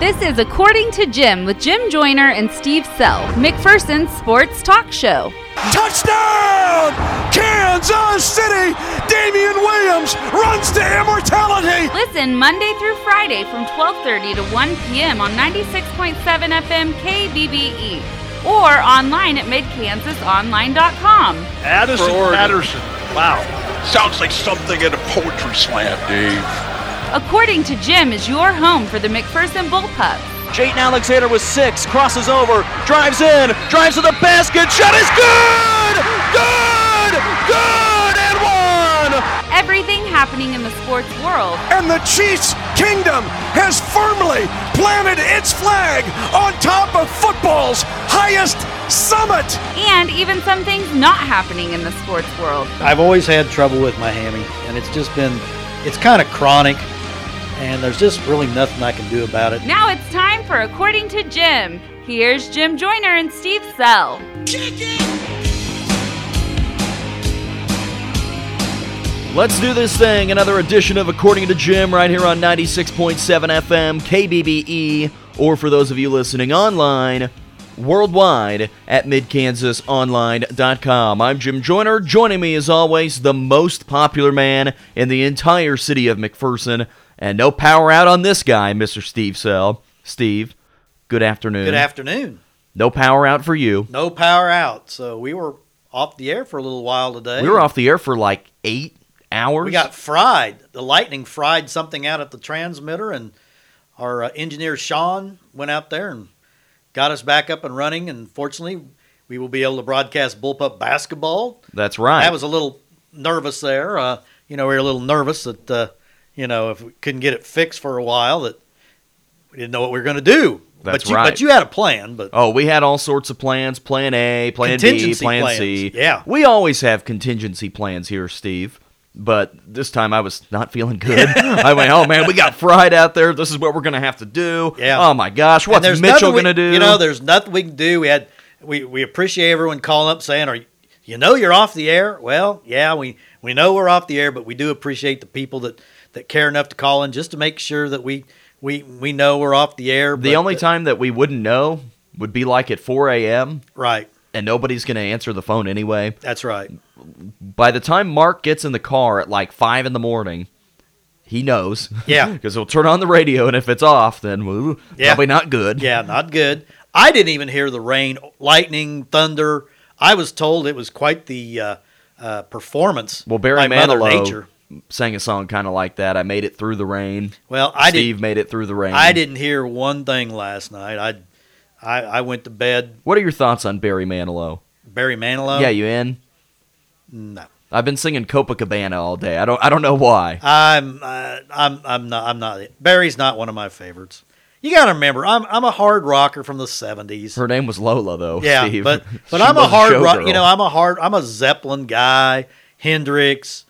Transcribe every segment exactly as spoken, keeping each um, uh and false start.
This is According to Jim with Jim Joyner and Steve Sell, McPherson's sports talk show. Touchdown! Kansas City! Damian Williams runs to immortality! Listen Monday through Friday from twelve thirty to one p.m. on ninety-six point seven F M K B B E or online at mid kansas online dot com. Addison Patterson. Wow. Sounds like something in a poetry slam, Dave. According to Jim is your home for the McPherson Bullpup. Jayton Alexander with six, crosses over, drives in, drives to the basket, shot is good! Good! Good! And one! Everything happening in the sports world. And the Chiefs Kingdom has firmly planted its flag on top of football's highest summit. And even some things not happening in the sports world. I've always had trouble with my hammy, and it's just been, it's kind of chronic. And there's just really nothing I can do about it. Now it's time for According to Jim. Here's Jim Joyner and Steve Sell. Kick it! Let's do this thing. Another edition of According to Jim right here on ninety-six point seven F M, K B B E, or for those of you listening online, worldwide at mid kansas online dot com. I'm Jim Joyner. Joining me as always, the most popular man in the entire city of McPherson. And no power out on this guy, Mister Steve Sell. Steve, good afternoon. Good afternoon. No power out for you. No power out. So we were off the air for a little while today. We were off the air for like eight hours. We got fried. The lightning fried something out at the transmitter, and our uh, engineer Sean went out there and got us back up and running. And fortunately, we will be able to broadcast Bullpup basketball. That's right. I was a little nervous there. Uh, you know, we were a little nervous that... Uh, You know, if we couldn't get it fixed for a while, that we didn't know what we were going to do. That's but you, right. But you had a plan. But oh, we had all sorts of plans. Plan A, Plan B, Plan plans. C. Yeah. We always have contingency plans here, Steve. But this time I was not feeling good. I went, oh, man, we got fried out there. This is what we're going to have to do. Yeah. Oh, my gosh. What's Mitchell going to do? You know, there's nothing we can do. We had we, we appreciate everyone calling up saying, are you know you're off the air? Well, yeah, we, we know we're off the air, but we do appreciate the people that – that care enough to call in just to make sure that we we, we know we're off the air. The only the, time that we wouldn't know would be like at four a.m. Right. And nobody's going to answer the phone anyway. That's right. By the time Mark gets in the car at like five in the morning, he knows. Yeah. Because he'll turn on the radio, and if it's off, then ooh, yeah. Probably not good. Yeah, not good. I didn't even hear the rain, lightning, thunder. I was told it was quite the uh, uh, performance. Well, Barry Manilow sang a song kind of like that. I made it through the rain. Well, I Steve made it through the rain. I didn't hear one thing last night. I, I, I went to bed. What are your thoughts on Barry Manilow? Barry Manilow? Yeah, you in? No. I've been singing Copacabana all day. I don't. I don't know why. I'm. Uh, I'm. I'm not. I'm not. Barry's not one of my favorites. You got to remember, I'm. I'm a hard rocker from the seventies. Her name was Lola, though. Yeah, Steve. but but I'm a hard rock. You know, I'm a hard. I'm a Zeppelin guy. Hendrix.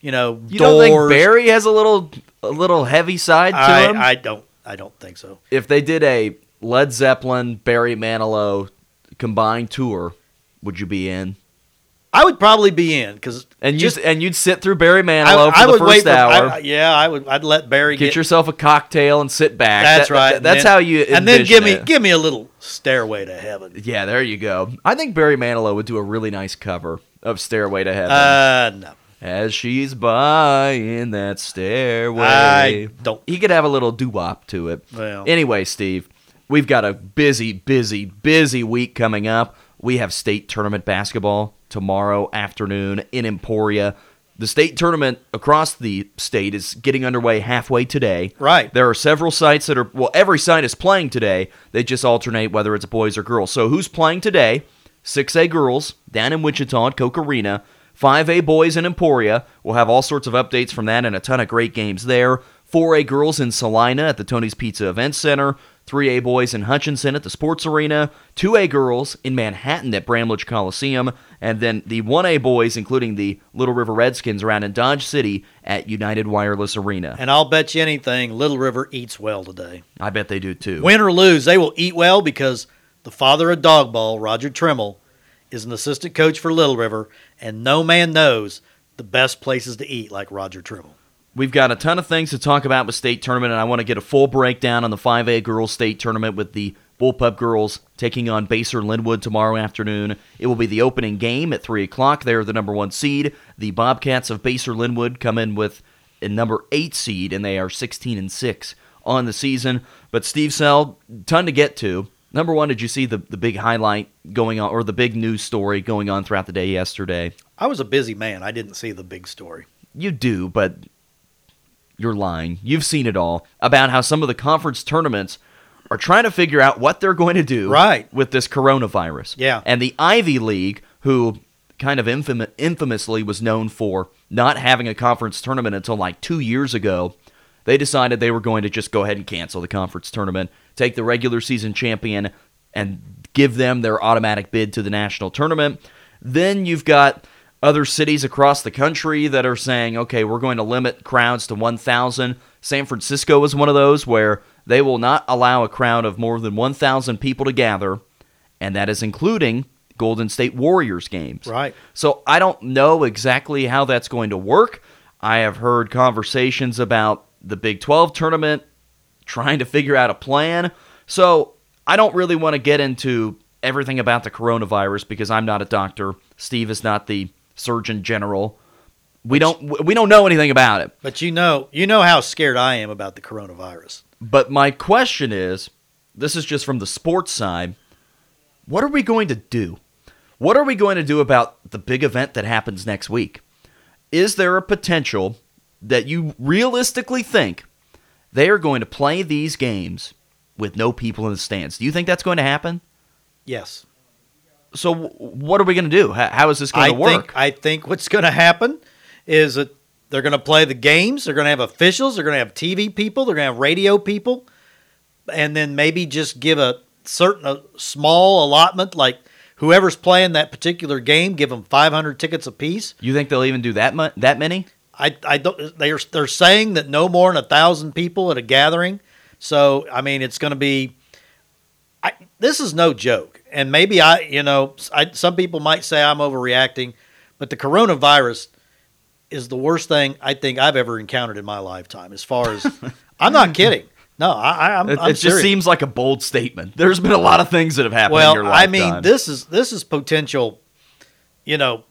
You know, you Doors. Don't think Barry has a little, a little heavy side to I, him? I don't, I don't think so. If they did a Led Zeppelin, Barry Manilow combined tour, would you be in? I would probably be in because and you and you'd sit through Barry Manilow I, for I the would first wait for, hour. I, yeah, I would. I'd let Barry get, get yourself a cocktail and sit back. That's that, right. That, that's then, how you. And then give me, it. give me a little Stairway to Heaven. Yeah, there you go. I think Barry Manilow would do a really nice cover of Stairway to Heaven. Uh, no. As she's buying that stairway. I don't. He could have a little doo-wop to it. Well. Anyway, Steve, we've got a busy, busy, busy week coming up. We have state tournament basketball tomorrow afternoon in Emporia. The state tournament across the state is getting underway halfway today. Right. There are several sites that are, well, every site is playing today. They just alternate whether it's boys or girls. So who's playing today? six A girls down in Wichita at Coke Arena. five A boys in Emporia. We'll have all sorts of updates from that and a ton of great games there. four A girls in Salina at the Tony's Pizza Event Center. three A boys in Hutchinson at the Sports Arena. two A girls in Manhattan at Bramlage Coliseum. And then the one A boys, including the Little River Redskins, around in Dodge City at United Wireless Arena. And I'll bet you anything, Little River eats well today. I bet they do too. Win or lose, they will eat well because the father of Dogball, Roger Trimmel, is an assistant coach for Little River, and no man knows the best places to eat like Roger Trimmel. We've got a ton of things to talk about with state tournament, and I want to get a full breakdown on the five A girls state tournament with the Bullpup girls taking on Baser Linwood tomorrow afternoon. It will be the opening game at three o'clock. They are the number one seed. The Bobcats of Baser Linwood come in with a number eight seed, and they are sixteen and six on the season. But Steve Sell, ton to get to. Number one, did you see the, the big highlight going on, or the big news story going on throughout the day yesterday? I was a busy man. I didn't see the big story. You do, but you're lying. You've seen it all about how some of the conference tournaments are trying to figure out what they're going to do right with this coronavirus. Yeah. And the Ivy League, who kind of infam- infamously was known for not having a conference tournament until like two years ago, they decided they were going to just go ahead and cancel the conference tournament, take the regular season champion, and give them their automatic bid to the national tournament. Then you've got other cities across the country that are saying, okay, we're going to limit crowds to one thousand. San Francisco is one of those where they will not allow a crowd of more than one thousand people to gather, and that is including Golden State Warriors games. Right. So I don't know exactly how that's going to work. I have heard conversations about the Big twelve tournament, trying to figure out a plan. So I don't really want to get into everything about the coronavirus because I'm not a doctor. Steve is not the Surgeon General. We don't we don't know anything about it. But you know, you know how scared I am about the coronavirus. But my question is, this is just from the sports side, what are we going to do? What are we going to do about the big event that happens next week? Is there a potential that you realistically think they are going to play these games with no people in the stands? Do you think that's going to happen? Yes. So what are we going to do? How is this going to I work? Think, I think what's going to happen is that they're going to play the games. They're going to have officials. They're going to have T V people. They're going to have radio people. And then maybe just give a certain a small allotment, like whoever's playing that particular game, give them five hundred tickets apiece. You think they'll even do that mu- that many? I, I don't. They're they're saying that no more than a thousand people at a gathering. So I mean, it's going to be. I, this is no joke, and maybe I, you know, I, some people might say I'm overreacting, but the coronavirus is the worst thing I think I've ever encountered in my lifetime. As far as I'm not kidding. No, I, I'm. It, I'm it just seems like a bold statement. There's been a lot of things that have happened. Well, in your lifetime. I mean, this is this is potential. You know,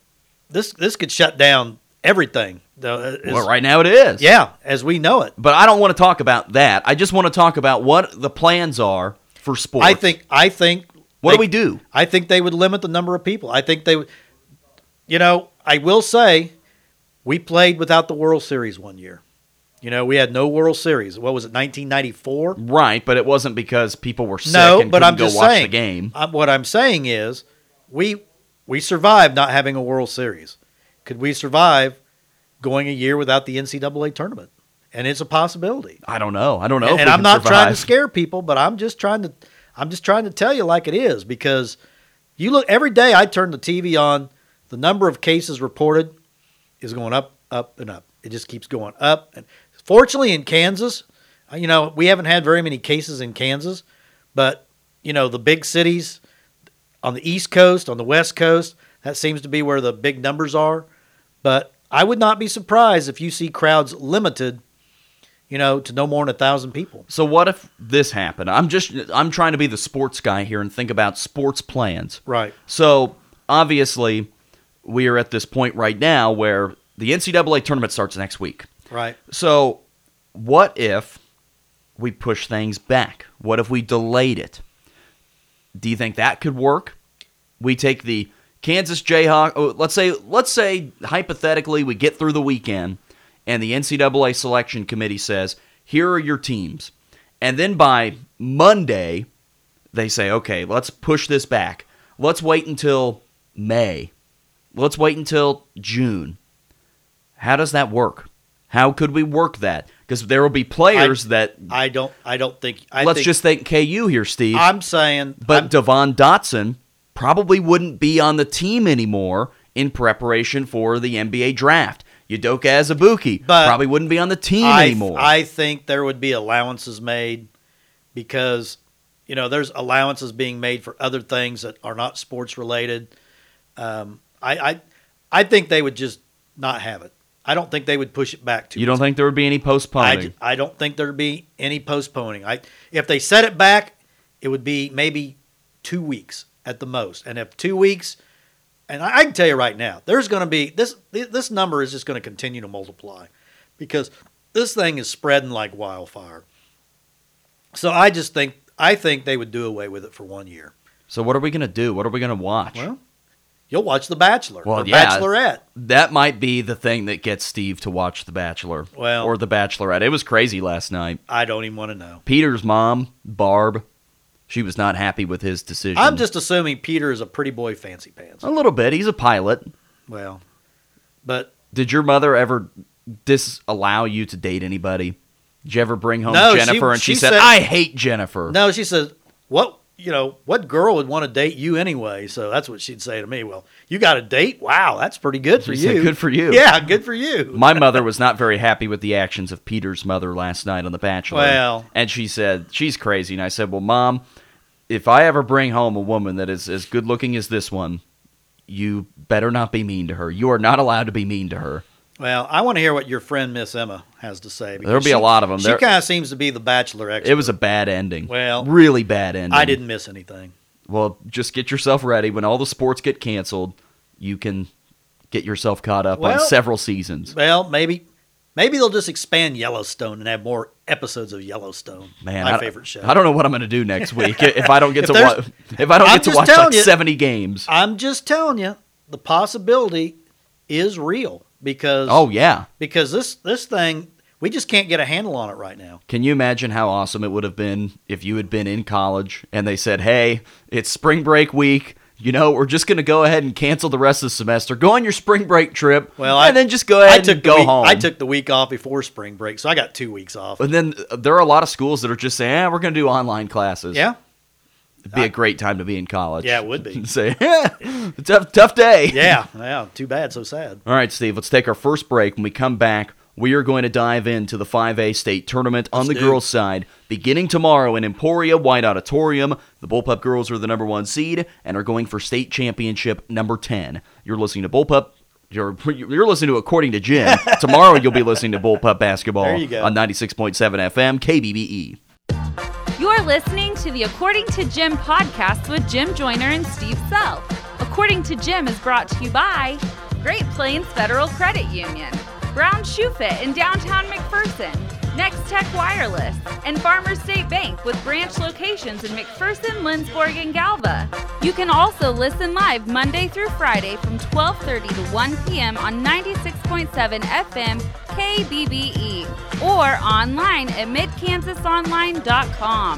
this this could shut down everything. Uh, well, right now it is. Yeah, as we know it. But I don't want to talk about that. I just want to talk about what the plans are for sports. I think. I think. What they, do we do? I think they would limit the number of people. I think they would. You know, I will say, we played without the World Series one year. You know, we had no World Series. What was it, nineteen ninety-four? Right, but it wasn't because people were sick no, and but couldn't I'm go just watch saying, the game. I'm, what I'm saying is, we we survived not having a World Series. Could we survive going a year without the N C double A tournament? And it's a possibility. I don't know. I don't know. And, and I'm not survive. trying to scare people, but I'm just trying to I'm just trying to tell you like it is, because you look every day I turn the T V on, the number of cases reported is going up, up, and up. It just keeps going up. And fortunately in Kansas, you know, we haven't had very many cases in Kansas, but you know, the big cities on the East Coast, on the West Coast, that seems to be where the big numbers are. But I would not be surprised if you see crowds limited, you know, to no more than a thousand people. So what if this happened? I'm just I'm trying to be the sports guy here and think about sports plans. Right. So obviously we are at this point right now where the N C double A tournament starts next week. Right. So what if we push things back? What if we delayed it? Do you think that could work? We take the Kansas Jayhawks, let's say, let's say hypothetically we get through the weekend and the N C double A selection committee says, here are your teams. And then by Monday, they say, okay, let's push this back. Let's wait until May. Let's wait until June. How does that work? How could we work that? Because there will be players I, that I don't I don't think I let's think, just think K U here, Steve. I'm saying But I'm, Devon Dotson probably wouldn't be on the team anymore in preparation for the N B A draft. Udoka Azubuike probably wouldn't be on the team I, anymore. I think there would be allowances made because, you know, there's allowances being made for other things that are not sports related. Um, I, I I think they would just not have it. I don't think they would push it back too much. You don't think there would be any postponing? I, I don't think there would be any postponing. I, if they set it back, it would be maybe two weeks at the most. And if two weeks, and I, I can tell you right now, there's going to be, this this number is just going to continue to multiply because this thing is spreading like wildfire. So I just think, I think they would do away with it for one year. So what are we going to do? What are we going to watch? Well, you'll watch The Bachelor well, or yeah, Bachelorette. That might be the thing that gets Steve to watch The Bachelor well, or The Bachelorette. It was crazy last night. I don't even want to know. Peter's mom, Barb, she was not happy with his decision. I'm just assuming Peter is a pretty boy fancy pants. A little bit. He's a pilot. Well, but... Did your mother ever disallow you to date anybody? Did you ever bring home no, Jennifer she, and she, she said, said, I hate Jennifer? No, she said, what... You know, what girl would want to date you anyway? So that's what she'd say to me. Well, you got a date? Wow, that's pretty good for she you. Said, good for you. Yeah, good for you. My mother was not very happy with the actions of Peter's mother last night on The Bachelor. Well. And she said, she's crazy. And I said, well, Mom, if I ever bring home a woman that is as good looking as this one, you better not be mean to her. You are not allowed to be mean to her. Well, I want to hear what your friend Miss Emma has to say. There'll be she, a lot of them. She kind of seems to be the Bachelor expert. It was a bad ending. Well, really bad ending. I didn't miss anything. Well, just get yourself ready. When all the sports get canceled, you can get yourself caught up well, on several seasons. Well, maybe maybe they'll just expand Yellowstone and have more episodes of Yellowstone. Man, my I, favorite show. I don't know what I'm going to do next week if I don't get to watch. If I don't I'm get to watch like you, seventy games, I'm just telling you, the possibility is real. Because oh yeah, because this this thing we just can't get a handle on it right now. Can you imagine how awesome it would have been if you had been in college and they said, "Hey, it's spring break week. You know, we're just going to go ahead and cancel the rest of the semester. Go on your spring break trip, well, and I, then just go ahead I took and go week, home." I took the week off before spring break, so I got two weeks off. And then there are a lot of schools that are just saying, eh, "We're going to do online classes." Yeah. It'd be I, a great time to be in college. Yeah, it would be. Say, yeah, tough, tough day. Yeah, yeah, too bad, so sad. All right, Steve, let's take our first break. When we come back, we are going to dive into the five A state tournament on let's the girls' side, beginning tomorrow in Emporia White Auditorium. The Bullpup girls are the number one seed and are going for state championship number ten. You're listening to Bullpup. You're, you're listening to According to Jim. Tomorrow you'll be listening to Bullpup Basketball there you go. On ninety-six point seven F M, K B B E. You're listening to the According to Jim podcast with Jim Joyner and Steve Sell. According to Jim is brought to you by Great Plains Federal Credit Union, Brown Shoe Fit in downtown McPherson, Next Tech Wireless, and Farmer State Bank with branch locations in McPherson, Lindsborg, and Galva. You can also listen live Monday through Friday from twelve thirty to one p.m. on ninety-six point seven F M K B B E or online at mid kansas online dot com.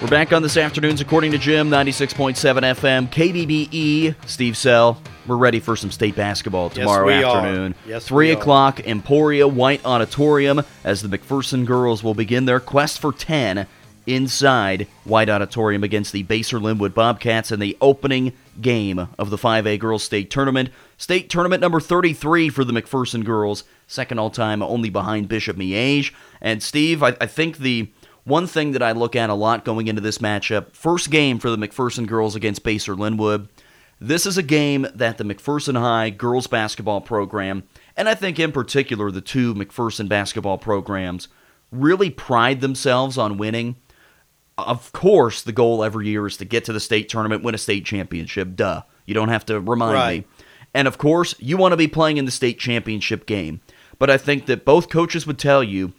We're back on this afternoon's According to Jim, ninety-six point seven F M K B B E. Steve Sell. We're ready for some state basketball tomorrow yes, we afternoon. Are. Yes, Three we o'clock, are. Emporia White Auditorium, as the McPherson girls will begin their quest for ten inside White Auditorium against the Baser Linwood Bobcats in the opening game of the five A Girls State Tournament. State Tournament number thirty-three for the McPherson girls, second all-time only behind Bishop Maize. And Steve, I, I think the one thing that I look at a lot going into this matchup, first game for the McPherson girls against Baser Linwood. This is a game that the McPherson High girls basketball program, and I think in particular the two McPherson basketball programs, really pride themselves on winning. Of course, the goal every year is to get to the state tournament, win a state championship. Duh. You don't have to remind right. me. And of course, you want to be playing in the state championship game. But I think that both coaches would tell you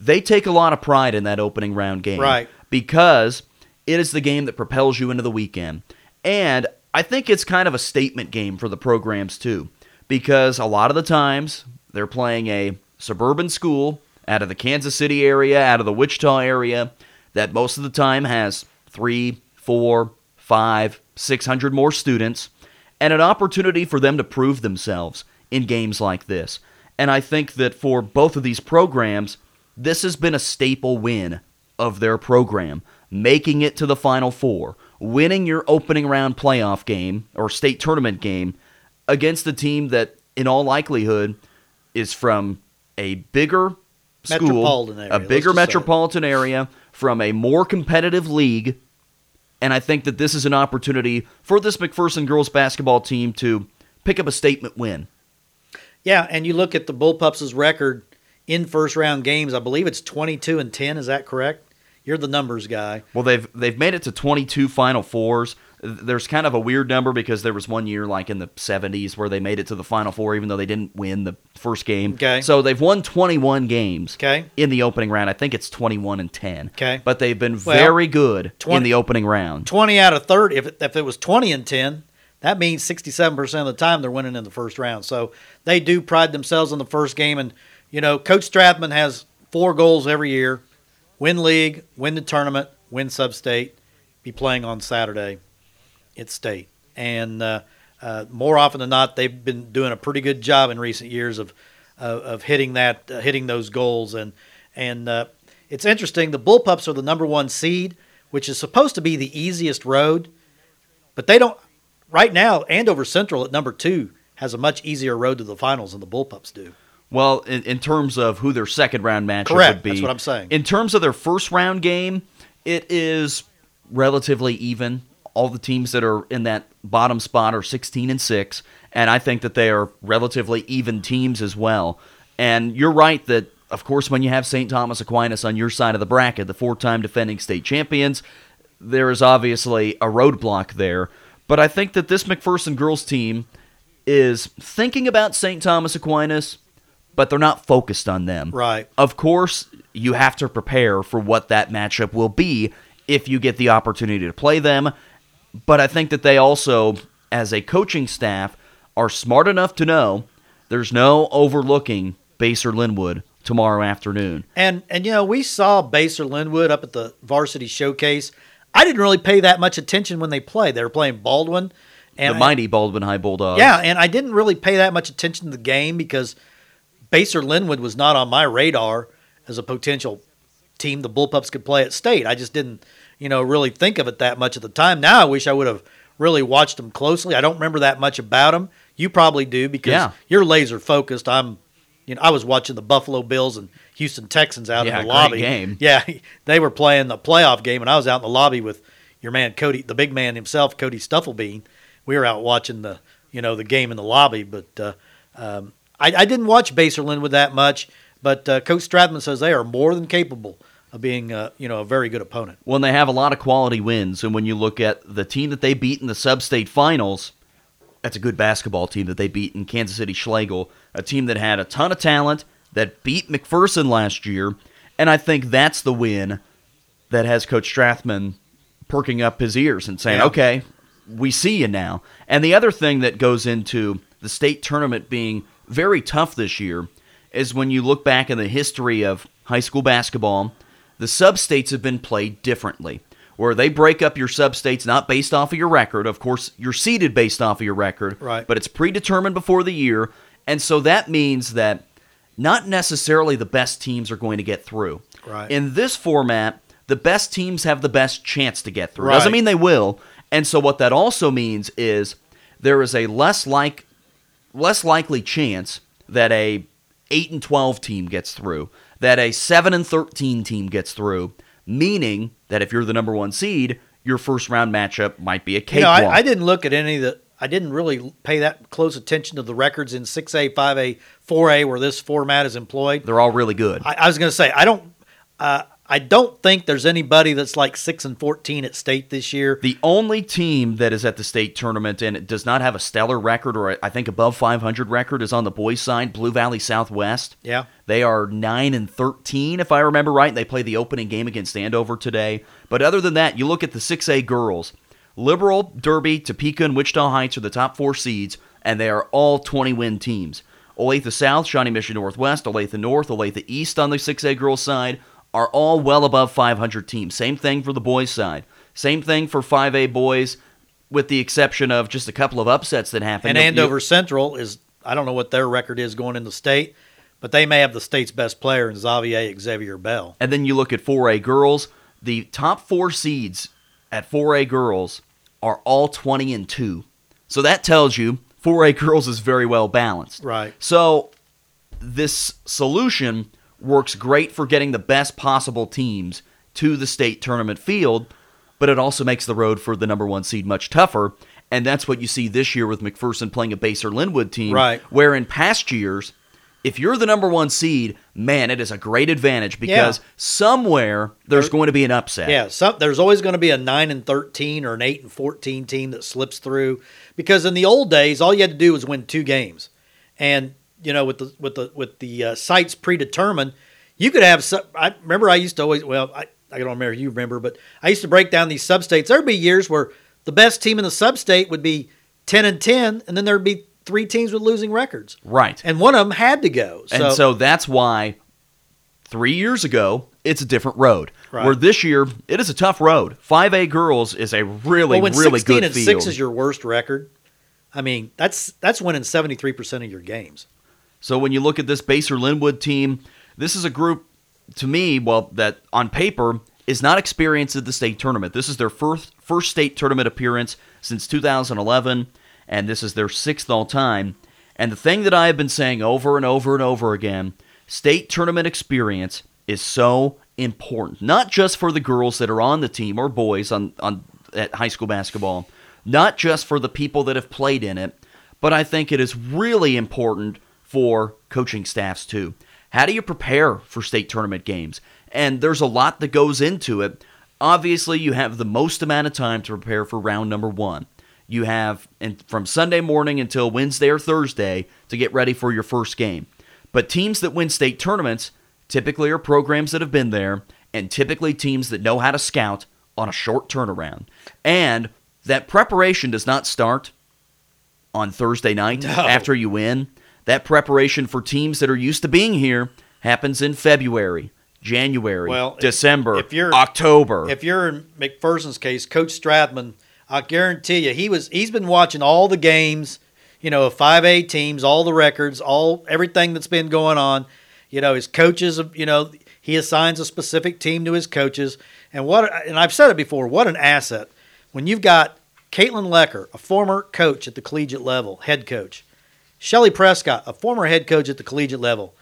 they take a lot of pride in that opening round game. Right. Because it is the game that propels you into the weekend. And I think it's kind of a statement game for the programs, too, because a lot of the times they're playing a suburban school out of the Kansas City area, out of the Wichita area, that most of the time has three, four, five, six hundred more students, and an opportunity for them to prove themselves in games like this. And I think that for both of these programs, this has been a staple win of their program, making it to the Final Four, winning your opening round playoff game or state tournament game against a team that, in all likelihood, is from a bigger school, a bigger metropolitan area, from a more competitive league, And I think that this is an opportunity for this McPherson girls basketball team to pick up a statement win. Yeah, and you look at the Bullpups' record in first-round games. I believe it's twenty-two and ten. Is that correct? You're the numbers guy. Well, they've they've made it to twenty-two Final Fours. There's kind of a weird number because there was one year, like in the seventies, where they made it to the Final Four, even though they didn't win the first game. Okay. So they've won twenty-one games okay. in the opening round. I think it's twenty-one and ten. Okay. But they've been well, very good twenty, in the opening round. twenty out of thirty. If it, if it was twenty and ten, that means sixty-seven percent of the time they're winning in the first round. So they do pride themselves on the first game. And, you know, Coach Stratman has four goals every year. Win league, win the tournament, win sub-state, be playing on Saturday at state. And uh, uh, more often than not, they've been doing a pretty good job in recent years of uh, of hitting that, uh, hitting those goals. And and uh, it's interesting, the Bullpups are the number one seed, which is supposed to be the easiest road. But they don't, right now, Andover Central at number two has a much easier road to the finals than the Bullpups do. Well, in, in terms of who their second-round matchup Correct. would be. That's what I'm saying. In terms of their first-round game, it is relatively even. All the teams that are in that bottom spot are sixteen and six, and I think that they are relatively even teams as well. And you're right that, of course, when you have Saint Thomas Aquinas on your side of the bracket, the four-time defending state champions, there is obviously a roadblock there. But I think that this McPherson girls team is thinking about Saint Thomas Aquinas, but they're not focused on them. Right. Of course, you have to prepare for what that matchup will be if you get the opportunity to play them. But I think that they also, as a coaching staff, are smart enough to know there's no overlooking Baser Linwood tomorrow afternoon. And, and you know, we saw Baser Linwood up at the varsity showcase. I didn't really pay that much attention when they played. They were playing Baldwin. And the mighty Baldwin High Bulldogs. Yeah, and I didn't really pay that much attention to the game because Baser Linwood was not on my radar as a potential team the Bullpups could play at state. I just didn't, you know, really think of it that much at the time. Now I wish I would have really watched them closely. I don't remember that much about them. You probably do because yeah. you're laser focused. I'm, you know, I was watching the Buffalo Bills and Houston Texans out yeah, in the lobby. Game. Yeah, they were playing the playoff game, and I was out in the lobby with your man Cody, the big man himself, Cody Stufflebean. We were out watching the, you know, the game in the lobby, but uh, um, I, I didn't watch Baser Linwood that much. But uh, Coach Stratman says they are more than capable of being, uh, you know, a very good opponent. Well, and they have a lot of quality wins, and when you look at the team that they beat in the sub-state finals, that's a good basketball team that they beat in Kansas City Schlegel, a team that had a ton of talent, that beat McPherson last year, and I think that's the win that has Coach Stratman perking up his ears and saying, yeah. okay, we see you now. And the other thing that goes into the state tournament being very tough this year is when you look back in the history of high school basketball, the sub-states have been played differently, where they break up your sub-states not based off of your record. Of course, you're seeded based off of your record, right. but it's predetermined before the year, and so that means that not necessarily the best teams are going to get through. Right. In this format, the best teams have the best chance to get through. Right. Doesn't mean they will, and so what that also means is there is a less like less likely chance that a eight and twelve team gets through, that a seven and thirteen team gets through, meaning that if you're the number one seed, your first round matchup might be a cakewalk. You know, I, I didn't look at any of the, I didn't really pay that close attention to the records in six A, five A, four A where this format is employed. They're all really good. I, I was going to say, I don't, uh, I don't think there's anybody that's like six and fourteen at state this year. The only team that is at the state tournament and it does not have a stellar record or a, I think above five hundred record is on the boys' side, Blue Valley Southwest. Yeah. They are nine and thirteen, if I remember right. They play the opening game against Andover today. But other than that, you look at the six A girls. Liberal, Derby, Topeka, and Wichita Heights are the top four seeds, and they are all twenty-win teams. Olathe South, Shawnee Mission Northwest, Olathe North, Olathe East on the six A girls' side are all well above five hundred teams. Same thing for the boys' side. Same thing for five A boys, with the exception of just a couple of upsets that happened. And Andover Central is, I don't know what their record is going into state, but they may have the state's best player in Xavier Xavier Bell. And then you look at four A girls. The top four seeds at four A girls are all twenty and two. So that tells you four A girls is very well balanced. Right. So this solution works great for getting the best possible teams to the state tournament field, but it also makes the road for the number one seed much tougher. And that's what you see this year with McPherson playing a Baser Linwood team, right, where in past years, if you're the number one seed, man, it is a great advantage because yeah. somewhere there's going to be an upset. Yeah, some, there's always going to be a nine and thirteen or an eight and fourteen team that slips through, because in the old days, all you had to do was win two games. And, you know, with the with the, with the uh, sites predetermined, you could have some, I remember I used to always, well, I, I don't remember if you remember, but I used to break down these sub-states. There would be years where the best team in the sub-state would be ten and ten, and then there would be three teams with losing records. Right. And one of them had to go. So. And so that's why three years ago, it's a different road. Right. Where this year, it is a tough road. five A girls is a really, well, really good field. When sixteen and six is your worst record, I mean, that's that's winning seventy-three percent of your games. So when you look at this Baser Linwood team, this is a group, to me, well, that on paper is not experienced at the state tournament. This is their first first state tournament appearance since two thousand eleven, and this is their sixth all-time. And the thing that I have been saying over and over and over again, state tournament experience is so important, not just for the girls that are on the team or boys on, on at high school basketball, not just for the people that have played in it, but I think it is really important for coaching staffs too. How do you prepare for state tournament games? And there's a lot that goes into it. Obviously, you have the most amount of time to prepare for round number one. You have and from Sunday morning until Wednesday or Thursday to get ready for your first game. But teams that win state tournaments typically are programs that have been there and typically teams that know how to scout on a short turnaround. And that preparation does not start on Thursday night no. after you win. That preparation for teams that are used to being here happens in February, January, well, December, if, if you're, October. If you're in McPherson's case, Coach Strathman, I guarantee you, he was he's been watching all the games, you know, five A teams, all the records, all everything that's been going on. You know, his coaches, you know, he assigns a specific team to his coaches, and what and I've said it before, what an asset when you've got Caitlin Lecker, a former coach at the collegiate level, head coach. Shelly Prescott, a former head coach at the collegiate level.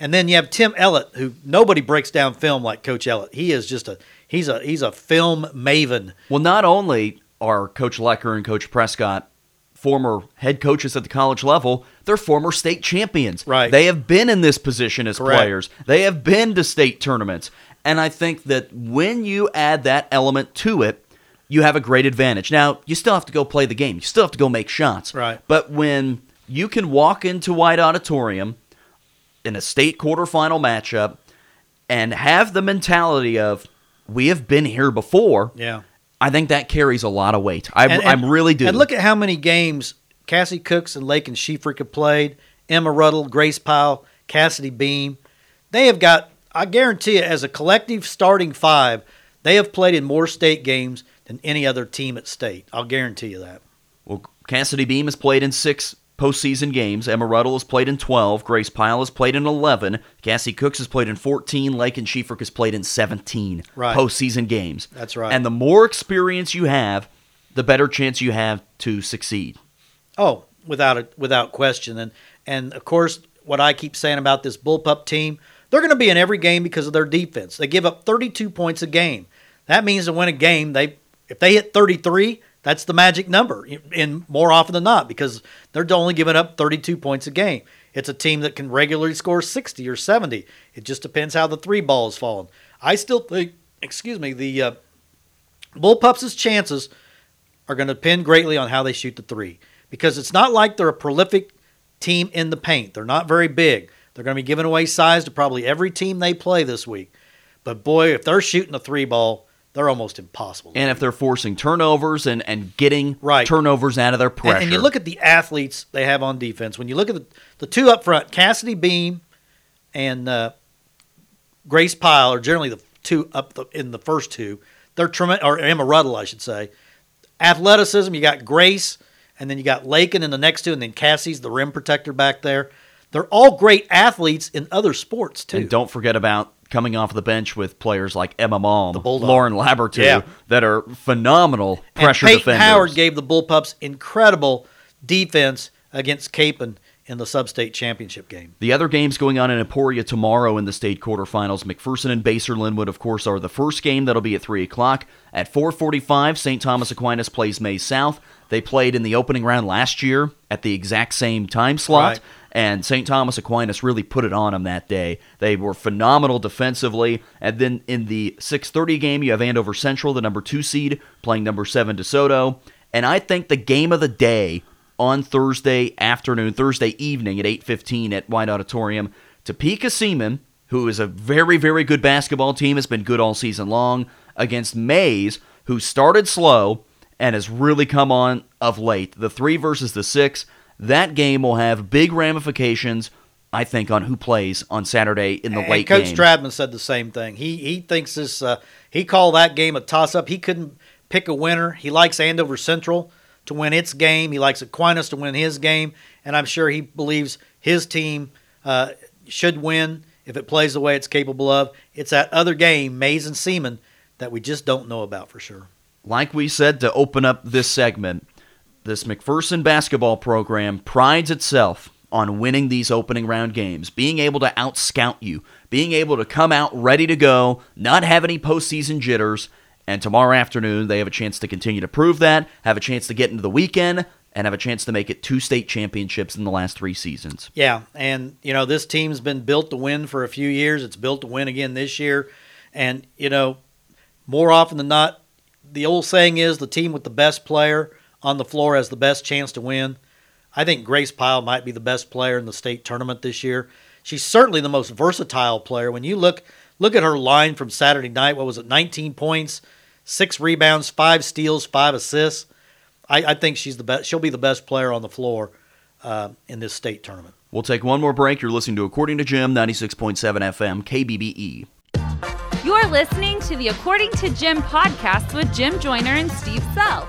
And then you have Tim Ellett, who nobody breaks down film like Coach Ellett. He is just a he's a he's a film maven. Well, not only are Coach Lecker and Coach Prescott former head coaches at the college level, they're former state champions. Right. They have been in this position as Correct. Players. They have been to state tournaments. And I think that when you add that element to it, you have a great advantage. Now, you still have to go play the game. You still have to go make shots. Right. But when you can walk into White Auditorium in a state quarterfinal matchup and have the mentality of, we have been here before, yeah. I think that carries a lot of weight. I and, and, I'm really do. And look at how many games Cassie Cooks and Lakin Schieffert have played, Emma Ruddle, Grace Pyle, Cassidy Beam. They have got, I guarantee you, as a collective starting five, they have played in more state games than any other team at state. I'll guarantee you that. Well, Cassidy Beam has played in six postseason games. Emma Ruddle has played in twelve. Grace Pyle has played in eleven. Cassie Cooks has played in fourteen. Lakin Schieffert has played in seventeen right. postseason games. That's right. And the more experience you have, the better chance you have to succeed. Oh, without a, without question. And, and, of course, what I keep saying about this Bullpup team, they're going to be in every game because of their defense. They give up thirty-two points a game. That means to win a game, they if they hit thirty-three, that's the magic number, and more often than not, because they're only giving up thirty-two points a game. It's a team that can regularly score sixty or seventy. It just depends how the three ball is falling. I still think, excuse me, the uh, Bullpups' chances are going to depend greatly on how they shoot the three, because it's not like they're a prolific team in the paint. They're not very big. They're going to be giving away size to probably every team they play this week. But, boy, if they're shooting the three ball, they're almost impossible. And if they're forcing turnovers and, and getting right. turnovers out of their pressure. And, and you look at the athletes they have on defense. When you look at the, the two up front, Cassidy Beam and uh, Grace Pyle are generally the two up the, in the first two. They're tremendous, or Emma Ruddle, I should say. Athleticism, you got Grace, and then you got Lakin in the next two, and then Cassie's the rim protector back there. They're all great athletes in other sports, too. And don't forget about coming off the bench with players like Emma Malm, Lauren Labertu, yeah. that are phenomenal pressure and Peyton defenders. Howard gave the Bullpups incredible defense against Capon in the sub-state championship game. The other games going on in Emporia tomorrow in the state quarterfinals, McPherson and Baser Linwood, of course, are the first game. That'll be at three o'clock. At four forty-five, Saint Thomas Aquinas plays Maize South. They played in the opening round last year at the exact same time slot, right. And Saint Thomas Aquinas really put it on them that day. They were phenomenal defensively. And then in the six thirty game, you have Andover Central, the number two seed, playing number seven DeSoto. And I think the game of the day on Thursday afternoon, Thursday evening at eight fifteen at White Auditorium, Topeka Seaman, who is a very, very good basketball team, has been good all season long, against Maize, who started slow and has really come on of late. The three versus the six, that game will have big ramifications, I think, on who plays on Saturday in the and late Coach game. Coach Stradman said the same thing. He he thinks this. Uh, he called that game a toss-up. He couldn't pick a winner. He likes Andover Central to win its game. He likes Aquinas to win his game. And I'm sure he believes his team uh, should win if it plays the way it's capable of. It's that other game, Maize and Seaman, that we just don't know about for sure. Like we said to open up this segment, this McPherson basketball program prides itself on winning these opening round games, being able to out-scout you, being able to come out ready to go, not have any postseason jitters, and tomorrow afternoon they have a chance to continue to prove that, have a chance to get into the weekend, and have a chance to make it two state championships in the last three seasons. Yeah, and you know, this team's been built to win for a few years. It's built to win again this year, and you know, more often than not, the old saying is the team with the best player on the floor has the best chance to win. I think Grace Pyle might be the best player in the state tournament this year. She's certainly the most versatile player. When you look look at her line from Saturday night, what was it, nineteen points, six rebounds, five steals, five assists. I, I think she's the best. She'll be the best player on the floor uh, in this state tournament. We'll take one more break. You're listening to According to Jim, ninety-six point seven F M, K B B E. You're listening to the According to Jim podcast with Jim Joyner and Steve Sell.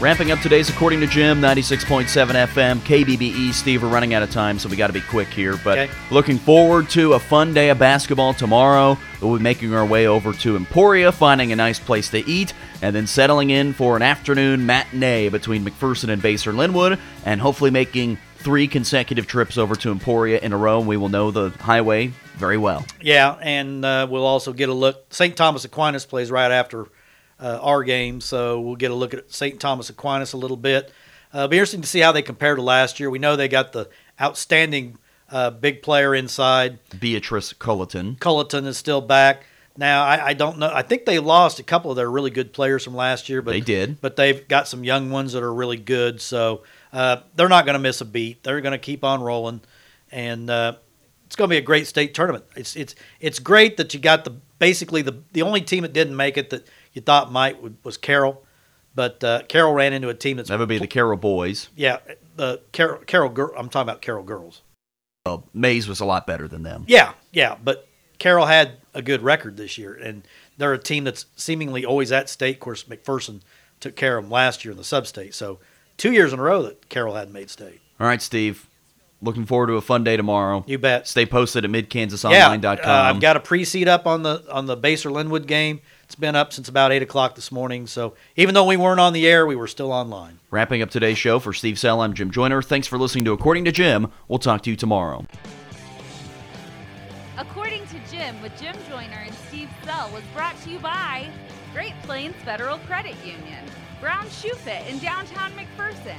Wrapping up today's According to Jim, ninety-six point seven F M, K B B E. Steve, we're running out of time, so we got to be quick here. But okay. Looking forward to a fun day of basketball tomorrow. We'll be making our way over to Emporia, finding a nice place to eat, and then settling in for an afternoon matinee between McPherson and Baser Linwood, and hopefully making three consecutive trips over to Emporia in a row. We will know the highway very well. Yeah, and uh, we'll also get a look. Saint Thomas Aquinas plays right after Uh, our game, so we'll get a look at Saint Thomas Aquinas a little bit. Uh, it'll be interesting to see how they compare to last year. We know they got the outstanding uh, big player inside. Beatrice Culleton. Culleton is still back. Now, I, I don't know. I think they lost a couple of their really good players from last year. But, they did. But they've got some young ones that are really good, so uh, they're not going to miss a beat. They're going to keep on rolling, and uh, it's going to be a great state tournament. It's it's it's great that you got the basically the, the only team that didn't make it that – you thought might was Carroll, but uh, Carroll ran into a team that's... That would be the Carroll boys. Yeah, the Carroll, Carroll girl. I'm talking about Carroll girls. Well, Maize was a lot better than them. Yeah, yeah, but Carroll had a good record this year, and they're a team that's seemingly always at state. Of course, McPherson took care of them last year in the sub-state, so two years in a row that Carroll hadn't made state. All right, Steve. Looking forward to a fun day tomorrow. You bet. Stay posted at mid kansas online dot com. Yeah, uh, I've got a pre-seed up on the on the Baser Linwood game. It's been up since about eight o'clock this morning, so even though we weren't on the air, we were still online. Wrapping up today's show, for Steve Sell, I'm Jim Joyner. Thanks for listening to According to Jim. We'll talk to you tomorrow. According to Jim with Jim Joyner and Steve Sell was brought to you by Great Plains Federal Credit Union, Brown Shoe Fit in downtown McPherson,